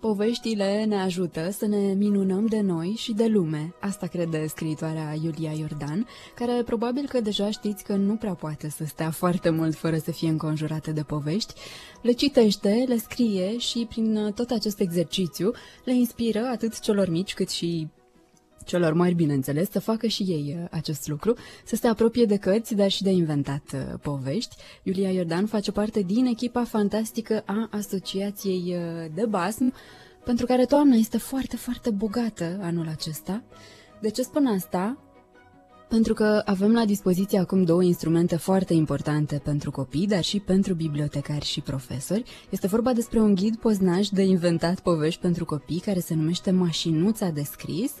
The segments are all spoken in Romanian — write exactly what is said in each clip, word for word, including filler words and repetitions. Poveștile ne ajută să ne minunăm de noi și de lume. Asta crede scriitoarea Iulia Iordan, care probabil că deja știți că nu prea poate să stea foarte mult fără să fie înconjurată de povești. Le citește, le scrie și prin tot acest exercițiu le inspiră atât celor mici cât și celor mari, bineînțeles, să facă și ei acest lucru, să se apropie de cărți, dar și de inventat povești. Iulia Iordan face parte din echipa fantastică a Asociației de Basm, pentru care toamna este foarte, foarte bogată anul acesta. De ce spun asta? Pentru că avem la dispoziție acum două instrumente foarte importante pentru copii, dar și pentru bibliotecari și profesori. Este vorba despre un ghid poznaș de inventat povești pentru copii, care se numește Mașinuța de scris,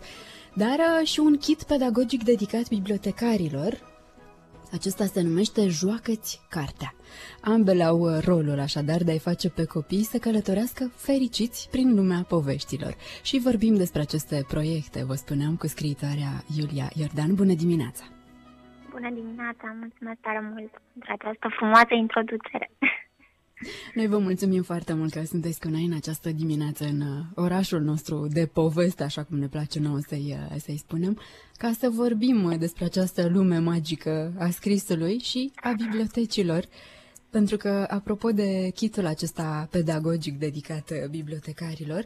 dar și un kit pedagogic dedicat bibliotecarilor. Acesta se numește Joacă-ți Cartea. Ambele au rolul așadar de a-i face pe copii să călătorească fericiți prin lumea poveștilor. Și vorbim despre aceste proiecte, vă spuneam, cu scriitoarea Iulia Iordan. Bună dimineața! Bună dimineața! Mulțumesc tare mult pentru această frumoasă introducere! Noi vă mulțumim foarte mult că sunteți cu noi în această dimineață în orașul nostru de poveste, așa cum ne place nouă să-i să-i spunem, ca să vorbim despre această lume magică a scrisului și a bibliotecilor. Pentru că, apropo de kitul acesta pedagogic dedicat bibliotecarilor,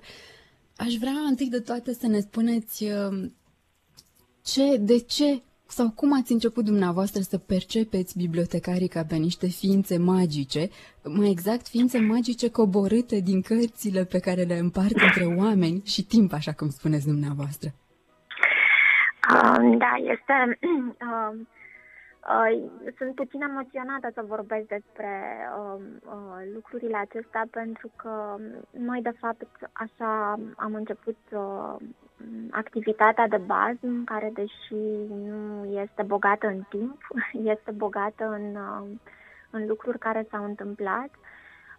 aș vrea întâi de toate să ne spuneți ce, de ce sau cum ați început dumneavoastră să percepeți bibliotecarii ca pe niște ființe magice, mai exact ființe magice coborâte din cărțile pe care le împart între oameni și timp, așa cum spuneți dumneavoastră? Um, da, este... Um, uh, sunt puțin emoționată să vorbesc despre um, uh, lucrurile acestea, pentru că noi, de fapt, așa am început... Uh, activitatea de basm, care, deși nu este bogată în timp, este bogată în, în lucruri care s-au întâmplat,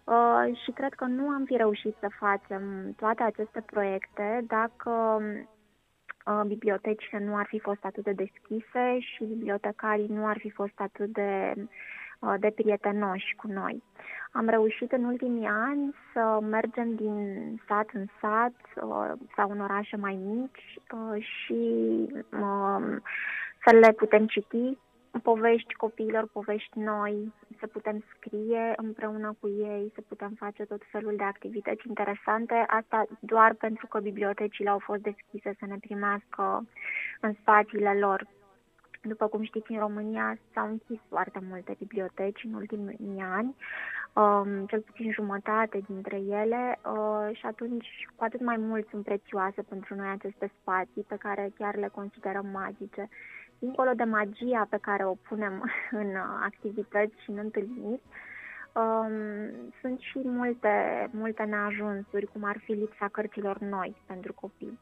uh, și cred că nu am fi reușit să facem toate aceste proiecte dacă uh, bibliotecile nu ar fi fost atât de deschise și bibliotecarii nu ar fi fost atât de, uh, de prietenoși cu noi. Am reușit în ultimii ani să mergem din sat în sat sau în orașe mai mici și să le putem citi povești copiilor, povești noi, să putem scrie împreună cu ei, să putem face tot felul de activități interesante. Asta doar pentru că bibliotecile au fost deschise să ne primească în spațiile lor. După cum știți, în România s-au închis foarte multe biblioteci în ultimii ani, cel puțin jumătate dintre ele, și atunci cu atât mai mult sunt prețioase pentru noi aceste spații pe care chiar le considerăm magice. Dincolo de magia pe care o punem în activități și în întâlniri, sunt și multe, multe neajunsuri, cum ar fi lipsa cărților noi pentru copii.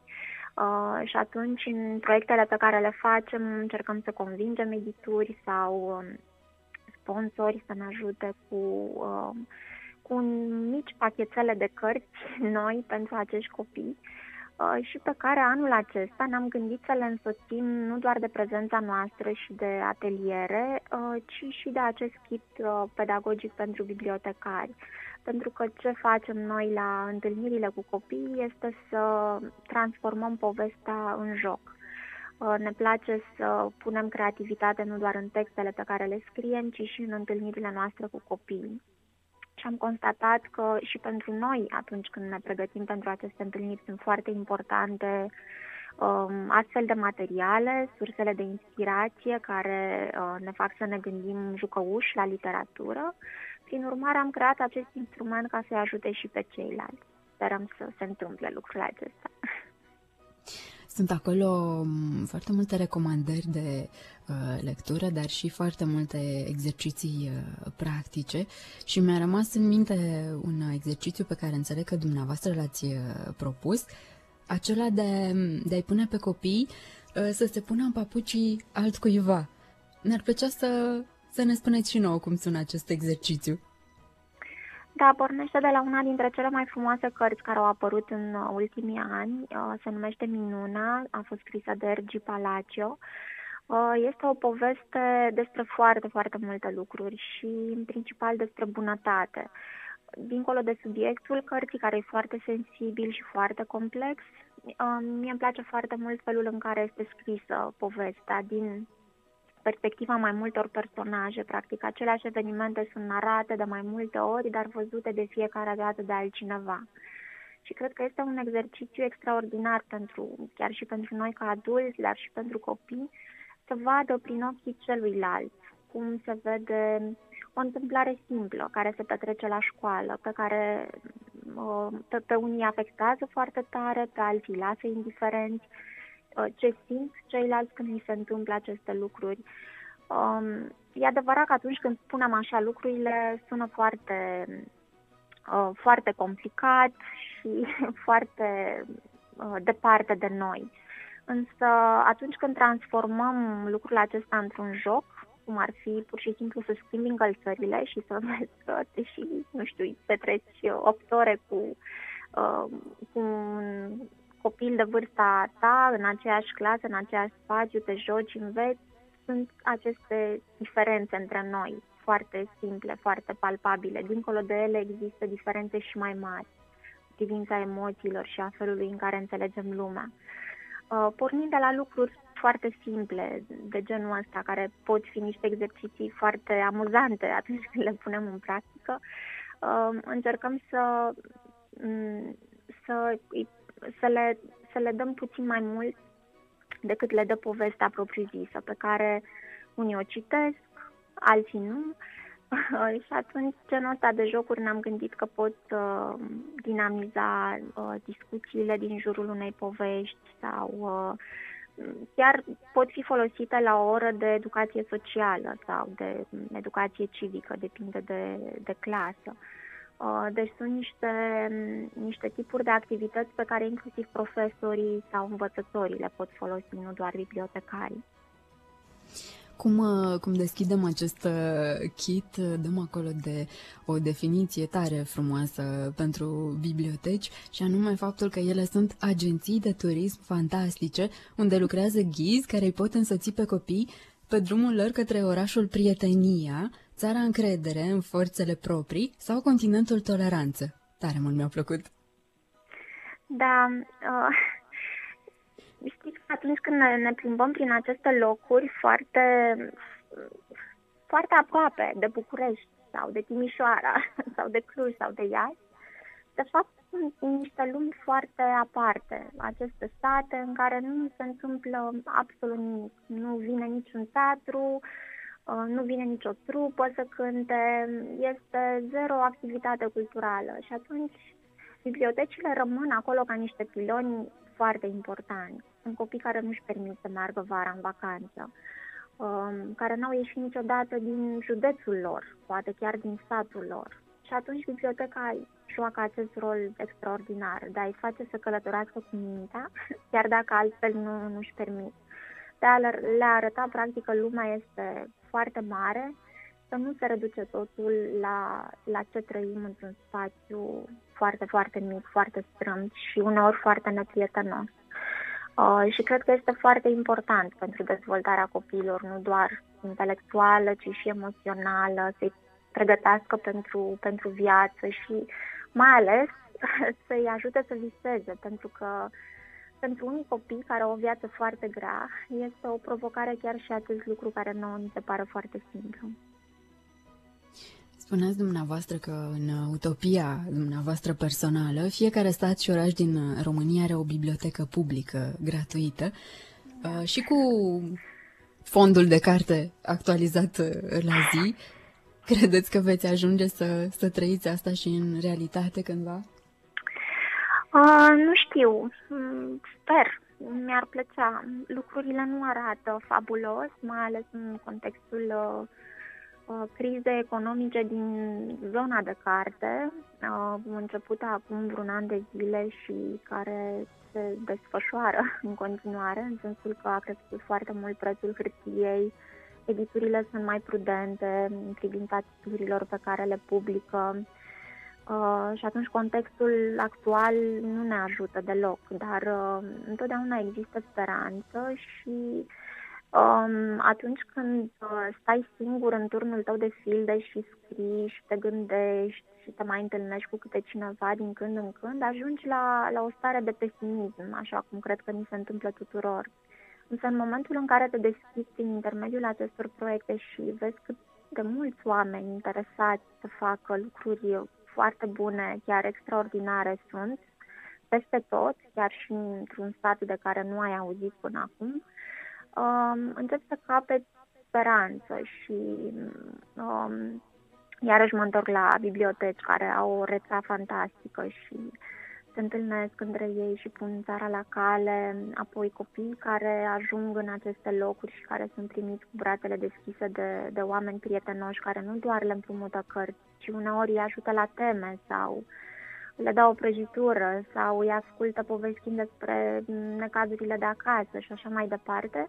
Uh, și atunci, în proiectele pe care le facem, încercăm să convingem edituri sau um, sponsori să ne ajute cu, uh, cu mici pachetele de cărți noi pentru acești copii, uh, și pe care anul acesta ne-am gândit să le însoțim nu doar de prezența noastră și de ateliere, uh, ci și de acest kit uh, pedagogic pentru bibliotecari. Pentru că ce facem noi la întâlnirile cu copii este să transformăm povestea în joc. Ne place să punem creativitate nu doar în textele pe care le scriem, ci și în întâlnirile noastre cu copiii. Și am constatat că și pentru noi, atunci când ne pregătim pentru aceste întâlniri, sunt foarte importante astfel de materiale, sursele de inspirație care ne fac să ne gândim jucăuși la literatură. Prin urmare, am creat acest instrument ca să-i ajute și pe ceilalți. Sperăm să se întâmple lucrul acesta. Sunt acolo foarte multe recomandări de uh, lectură, dar și foarte multe exerciții uh, practice, și mi-a rămas în minte un exercițiu pe care înțeleg că dumneavoastră l-ați uh, propus, acela de, de a-i pune pe copii uh, să se pună în papucii altcuiva. Ne-ar plăcea să... Să ne spuneți și nouă cum sună acest exercițiu. Da, pornește de la una dintre cele mai frumoase cărți care au apărut în ultimii ani. Se numește Minuna, a fost scrisă de R G Palacio. Este o poveste despre foarte, foarte multe lucruri și în principal despre bunătate. Dincolo de subiectul cărții, care e foarte sensibil și foarte complex, mie îmi place foarte mult felul în care este scrisă povestea, din perspectiva mai multor personaje. Practic, aceleași evenimente sunt narate de mai multe ori, dar văzute de fiecare dată de altcineva. Și cred că este un exercițiu extraordinar pentru, chiar și pentru noi ca adulți, dar și pentru copii, să vadă prin ochii celuilalt cum se vede o întâmplare simplă care se petrece la școală, pe care pe, pe unii afectează foarte tare, pe alții lasă indiferenți, ce simt ceilalți când mi se întâmplă aceste lucruri. E adevărat că atunci când spunem așa, lucrurile sună foarte, foarte complicat și foarte departe de noi. Însă atunci când transformăm lucrul acesta într-un joc, cum ar fi pur și simplu să schimbi încălțările și să vezi că și, nu știu, petreci opt ore cu, uh, cu un copil de vârsta ta, în aceeași clasă, în aceeași spațiu, te joci, înveți, sunt aceste diferențe între noi, foarte simple, foarte palpabile. Dincolo de ele există diferențe și mai mari, privința emoțiilor și a felului în care înțelegem lumea. Uh, pornind de la lucruri foarte simple, de genul ăsta, care pot fi niște exerciții foarte amuzante atunci când le punem în practică, încercăm să, să, să, le, să le dăm puțin mai mult decât le dă povestea propriu-zisă, pe care unii o citesc, alții nu. Și atunci, genul ăsta de jocuri, ne-am gândit că pot uh, dinamiza uh, discuțiile din jurul unei povești sau uh, chiar pot fi folosite la o oră de educație socială sau de educație civică, depinde de, de clasă. Deci sunt niște, niște tipuri de activități pe care inclusiv profesorii sau învățătorii le pot folosi, nu doar bibliotecarii. Cum, cum deschidem acest kit, dăm acolo de o definiție tare frumoasă pentru biblioteci, și anume faptul că ele sunt agenții de turism fantastice, unde lucrează ghizi care îi pot însoți pe copii pe drumul lor către orașul Prietenia, țara încredere în forțele proprii sau continentul toleranță. Tare mult mi-a plăcut! Da... Uh... Știți, atunci când ne, ne plimbăm prin aceste locuri foarte, foarte aproape de București sau de Timișoara sau de Cluj sau de Iași, de fapt sunt niște lumi foarte aparte, aceste sate în care nu se întâmplă absolut nimic. Nu vine niciun teatru, nu vine nicio trupă să cânte, este zero activitate culturală și atunci bibliotecile rămân acolo ca niște piloni foarte important. Sunt copii care nu-și permit să meargă vara în vacanță, care n-au ieșit niciodată din județul lor, poate chiar din satul lor. Și atunci biblioteca joacă acest rol extraordinar, de a-i face să călătorească cu mintea, chiar dacă altfel nu, nu-și permit. De a le arăta, practic, că lumea este foarte mare, să nu se reduce totul la, la ce trăim într-un spațiu foarte, foarte mic, foarte strâmt și uneori foarte neprietenos. Uh, și cred că este foarte important pentru dezvoltarea copiilor, nu doar intelectuală, ci și emoțională, să-i pregătească pentru, pentru viață și mai ales să-i ajute să viseze, pentru că pentru unii copii care au o viață foarte grea, este o provocare chiar și acest lucru care nouă ni se pare foarte simplu. Spuneați dumneavoastră că în utopia dumneavoastră personală, fiecare stat și oraș din România are o bibliotecă publică gratuită și cu fondul de carte actualizat la zi. Credeți că veți ajunge să, să trăiți asta și în realitate cândva? Uh, nu știu. Sper. Mi-ar plăcea. Lucrurile nu arată fabulos, mai ales în contextul Uh, crize economice din zona de carte, începută acum vreun an de zile și care se desfășoară în continuare, în sensul că a crescut foarte mult prețul hârtiei, editurile sunt mai prudente în privința titlurilor pe care le publică, Uh, și atunci contextul actual nu ne ajută deloc, dar uh, întotdeauna există speranță și um, atunci când uh, stai singur în turnul tău de filde și scrii și te gândești și te mai întâlnești cu câte cineva din când în când, ajungi la, la o stare de pesimism, așa cum cred că ni se întâmplă tuturor. Însă în momentul în care te deschizi prin intermediul acestor proiecte și vezi cât de mulți oameni interesați să facă lucruri foarte bune, chiar extraordinare sunt, peste tot, chiar și într-un stat de care nu ai auzit până acum, um, începi să capeți speranță și um, iarăși mă întorc la biblioteci care au o rețea fantastică și se întâlnesc între ei și pun țara la cale, apoi copii care ajung în aceste locuri și care sunt primiți cu brațele deschise de, de oameni prietenoși care nu doar le împrumută cărți, ci uneori îi ajută la teme sau le dau o prăjitură sau îi ascultă povestind despre necazurile de acasă și așa mai departe.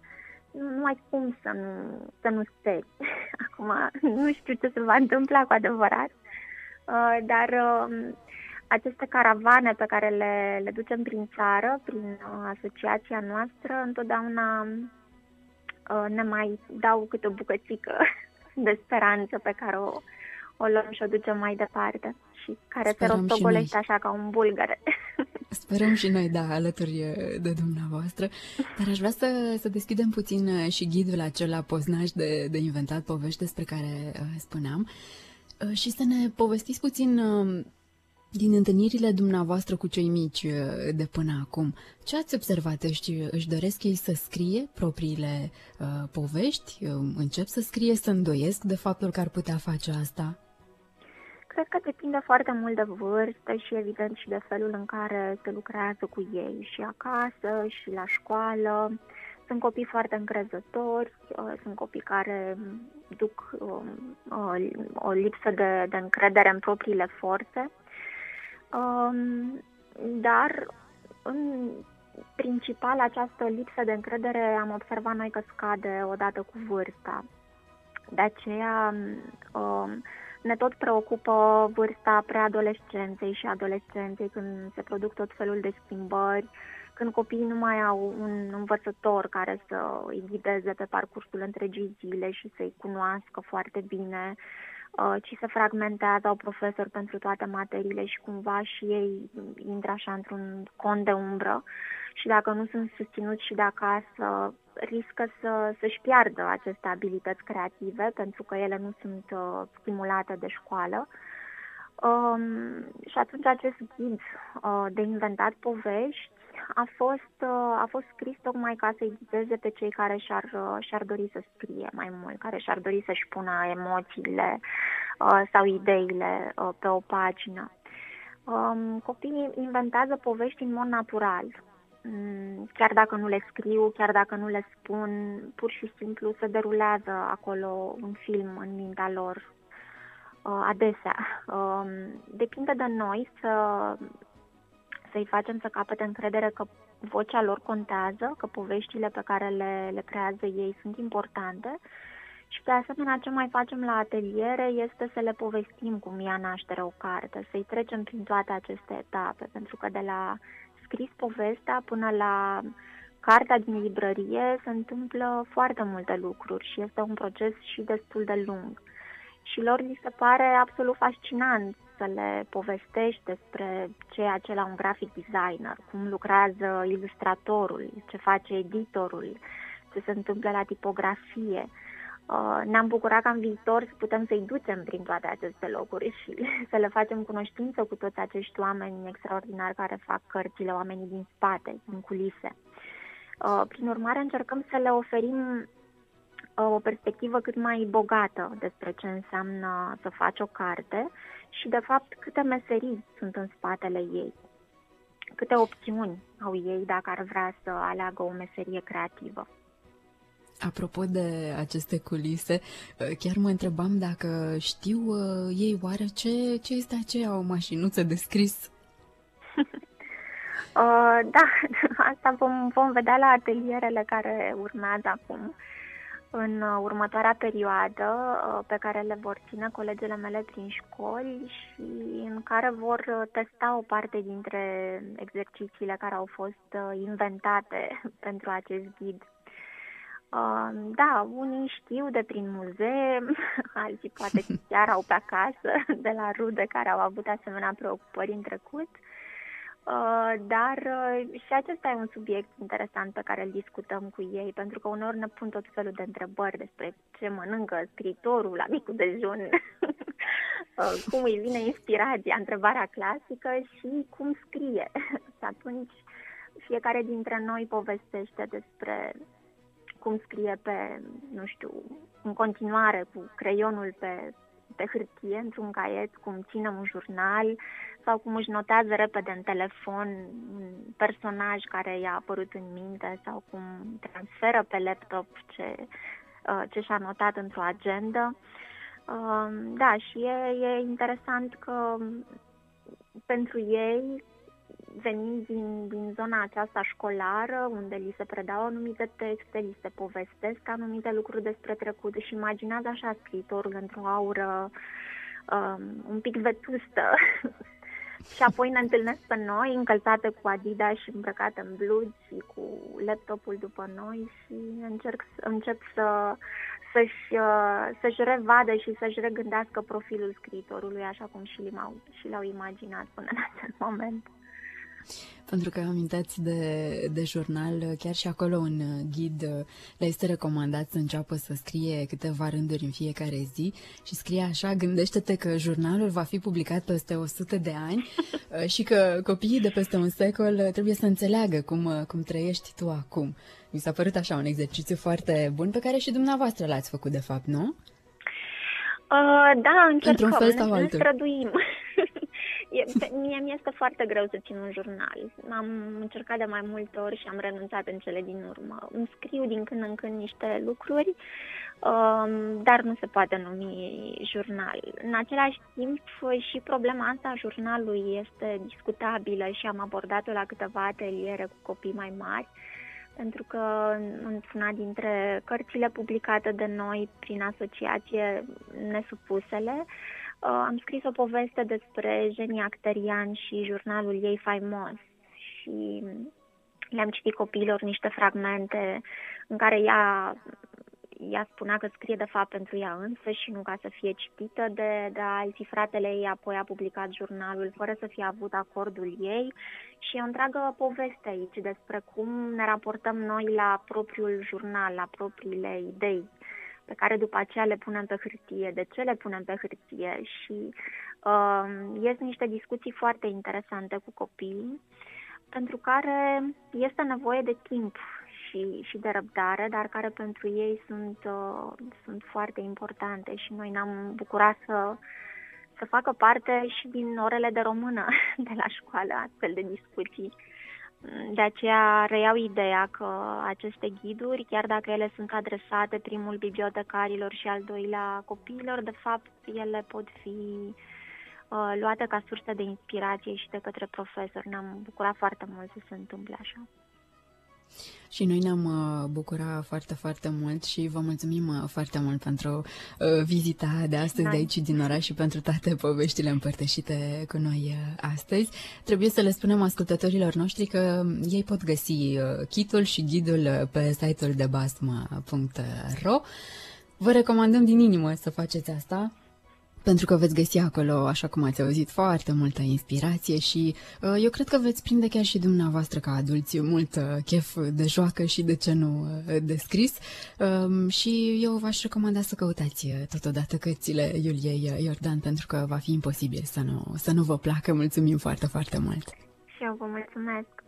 Nu ai cum să nu, să nu steci. Acum nu știu ce se va întâmpla cu adevărat, dar aceste caravane pe care le, le ducem prin țară, prin asociația noastră, întotdeauna ne mai dau câte o bucățică de speranță pe care o, o luăm și o ducem mai departe și care Sperăm se rostogolește așa ca un bulgăre. Sperăm și noi, da, alături de dumneavoastră, dar aș vrea să, să deschidem puțin și ghidul acela poznaș de, de inventat povești despre care spuneam și să ne povestiți puțin din întâlnirile dumneavoastră cu cei mici de până acum. Ce ați observat? Ești, își doresc ei să scrie propriile uh, povești? Încep să scrie? Să îndoiesc de faptul că ar putea face asta? Cred că depinde foarte mult de vârstă și evident și de felul în care se lucrează cu ei și acasă și la școală. Sunt copii foarte încrezători, sunt copii care duc o, o, o lipsă de, de încredere în propriile forțe. Um, dar în principal această lipsă de încredere am observat noi că scade odată cu vârsta. De aceea um, ne tot preocupă vârsta preadolescenței și adolescenței, când se produc tot felul de schimbări, când copiii nu mai au un învățător care să îi ghideze pe parcursul întregii zile și să-i cunoască foarte bine, ci se fragmentează, au profesori pentru toate materiile și cumva și ei intră așa într-un cont de umbră și dacă nu sunt susținuți și de acasă, riscă să, să-și piardă aceste abilități creative pentru că ele nu sunt uh, stimulate de școală. Um, și atunci acest ghid uh, de inventat povești a fost, uh, a fost scris tocmai ca să-i ghideze pe cei care și-ar, uh, și-ar dori să scrie mai mult, care și-ar dori să-și pună emoțiile uh, sau ideile uh, pe o pagină. Um, copiii inventează povești în mod natural, um, chiar dacă nu le scriu, chiar dacă nu le spun, pur și simplu se derulează acolo un film în mintea lor. Adesea. Depinde de noi să, să-i facem să capete încredere că vocea lor contează, că poveștile pe care le, le creează ei sunt importante și de asemenea ce mai facem la ateliere este să le povestim cum ia naștere o carte, să-i trecem prin toate aceste etape, pentru că de la scris povestea până la cartea din librărie se întâmplă foarte multe lucruri și este un proces și destul de lung. Și lor li se pare absolut fascinant să le povestești despre ceea ce la un graphic designer, cum lucrează ilustratorul, ce face editorul, ce se întâmplă la tipografie. Ne-am bucurat ca în viitor să putem să-i ducem prin toate aceste locuri și să le facem cunoștință cu toți acești oameni extraordinari care fac cărțile, oamenii din spate, din culise. Prin urmare, încercăm să le oferim o perspectivă cât mai bogată despre ce înseamnă să faci o carte și, de fapt, câte meserii sunt în spatele ei, câte opțiuni au ei dacă ar vrea să aleagă o meserie creativă. Apropo de aceste culise, chiar mă întrebam dacă știu ei oare ce, ce este aceea o mașinuță de scris? uh, da, asta vom, vom vedea la atelierele care urmează acum. În următoarea perioadă pe care le vor ține colegele mele prin școli și în care vor testa o parte dintre exercițiile care au fost inventate pentru acest ghid. Da, unii știu de prin muzee, alții poate chiar au pe acasă de la rude care au avut asemenea preocupări în trecut, dar și acesta e un subiect interesant pe care îl discutăm cu ei, pentru că uneori ne pun tot felul de întrebări despre ce mănâncă scriitorul la micul dejun, cum îi vine inspirația, întrebarea clasică, și cum scrie. Și atunci fiecare dintre noi povestește despre cum scrie pe, nu știu, în continuare cu creionul pe, pe hârtie, într-un caiet, cum ținem un jurnal sau cum își notează repede în telefon un personaj care i-a apărut în minte sau cum transferă pe laptop ce, ce și-a notat într-o agendă. Da, și e, e interesant că pentru ei, venind din, din zona aceasta școlară, unde li se predau anumite texte, li se povestesc anumite lucruri despre trecut și imaginează așa scriitorul într-o aură um, un pic vetustă. Și apoi ne întâlnesc pe noi, încălțate cu Adidas și îmbrăcate în blugi și cu laptopul după noi, și încerc, încep să, să-și, să-și revadă și să-și regândească profilul scriitorului așa cum și l-au, și l-au imaginat până în acel moment. Pentru că aminteți de, de jurnal, chiar și acolo un ghid le este recomandat să înceapă să scrie câteva rânduri în fiecare zi și scrie așa: gândește-te că jurnalul va fi publicat peste o sută de ani și că copiii de peste un secol trebuie să înțeleagă cum, cum trăiești tu acum. Mi s-a părut așa un exercițiu foarte bun pe care și dumneavoastră l-ați făcut de fapt, nu? Uh, da, încercăm, fel sau ne, ne străduim. Mie mi-este foarte greu să țin un jurnal. Am încercat de mai multe ori și am renunțat în cele din urmă. Îmi scriu din când în când niște lucruri, dar nu se poate numi jurnal. În același timp, și problema asta a jurnalului este discutabilă și am abordat-o la câteva ateliere cu copii mai mari, pentru că într-una dintre cărțile publicate de noi prin asociație Nesupusele, am scris o poveste despre Genia Acterian și jurnalul ei faimos, și le-am citit copiilor niște fragmente în care ea, ea spunea că scrie de fapt pentru ea însă și nu ca să fie citită de, de alții. Fratele ei apoi a publicat jurnalul fără să fie avut acordul ei, și e o întreagă poveste aici despre cum ne raportăm noi la propriul jurnal, la propriile idei pe care după aceea le punem pe hârtie, de ce le punem pe hârtie, și uh, ies niște discuții foarte interesante cu copiii, pentru care este nevoie de timp și, și de răbdare, dar care pentru ei sunt, uh, sunt foarte importante, și noi ne-am bucurat să, să facă parte și din orele de română de la școală, astfel de discuții. De aceea reiau ideea că aceste ghiduri, chiar dacă ele sunt adresate primul bibliotecarilor și al doilea copiilor, de fapt ele pot fi uh, luate ca sursă de inspirație și de către profesori. Ne-am bucurat foarte mult să se întâmple așa. Și noi ne-am bucurat foarte, foarte mult și vă mulțumim foarte mult pentru vizita de astăzi, da, de aici din oraș, și pentru toate poveștile împărtășite cu noi astăzi. Trebuie să le spunem ascultătorilor noștri că ei pot găsi kitul și ghidul pe site-ul debasm punct ro. Vă recomandăm din inimă să faceți asta, pentru că veți găsi acolo, așa cum ați auzit, foarte multă inspirație și eu cred că veți prinde chiar și dumneavoastră ca adulți mult chef de joacă și, de ce nu, de scris. Și eu v-aș recomanda să căutați totodată cărțile Iuliei Iordan, pentru că va fi imposibil să nu, să nu vă placă. Mulțumim foarte, foarte mult! Și eu vă mulțumesc!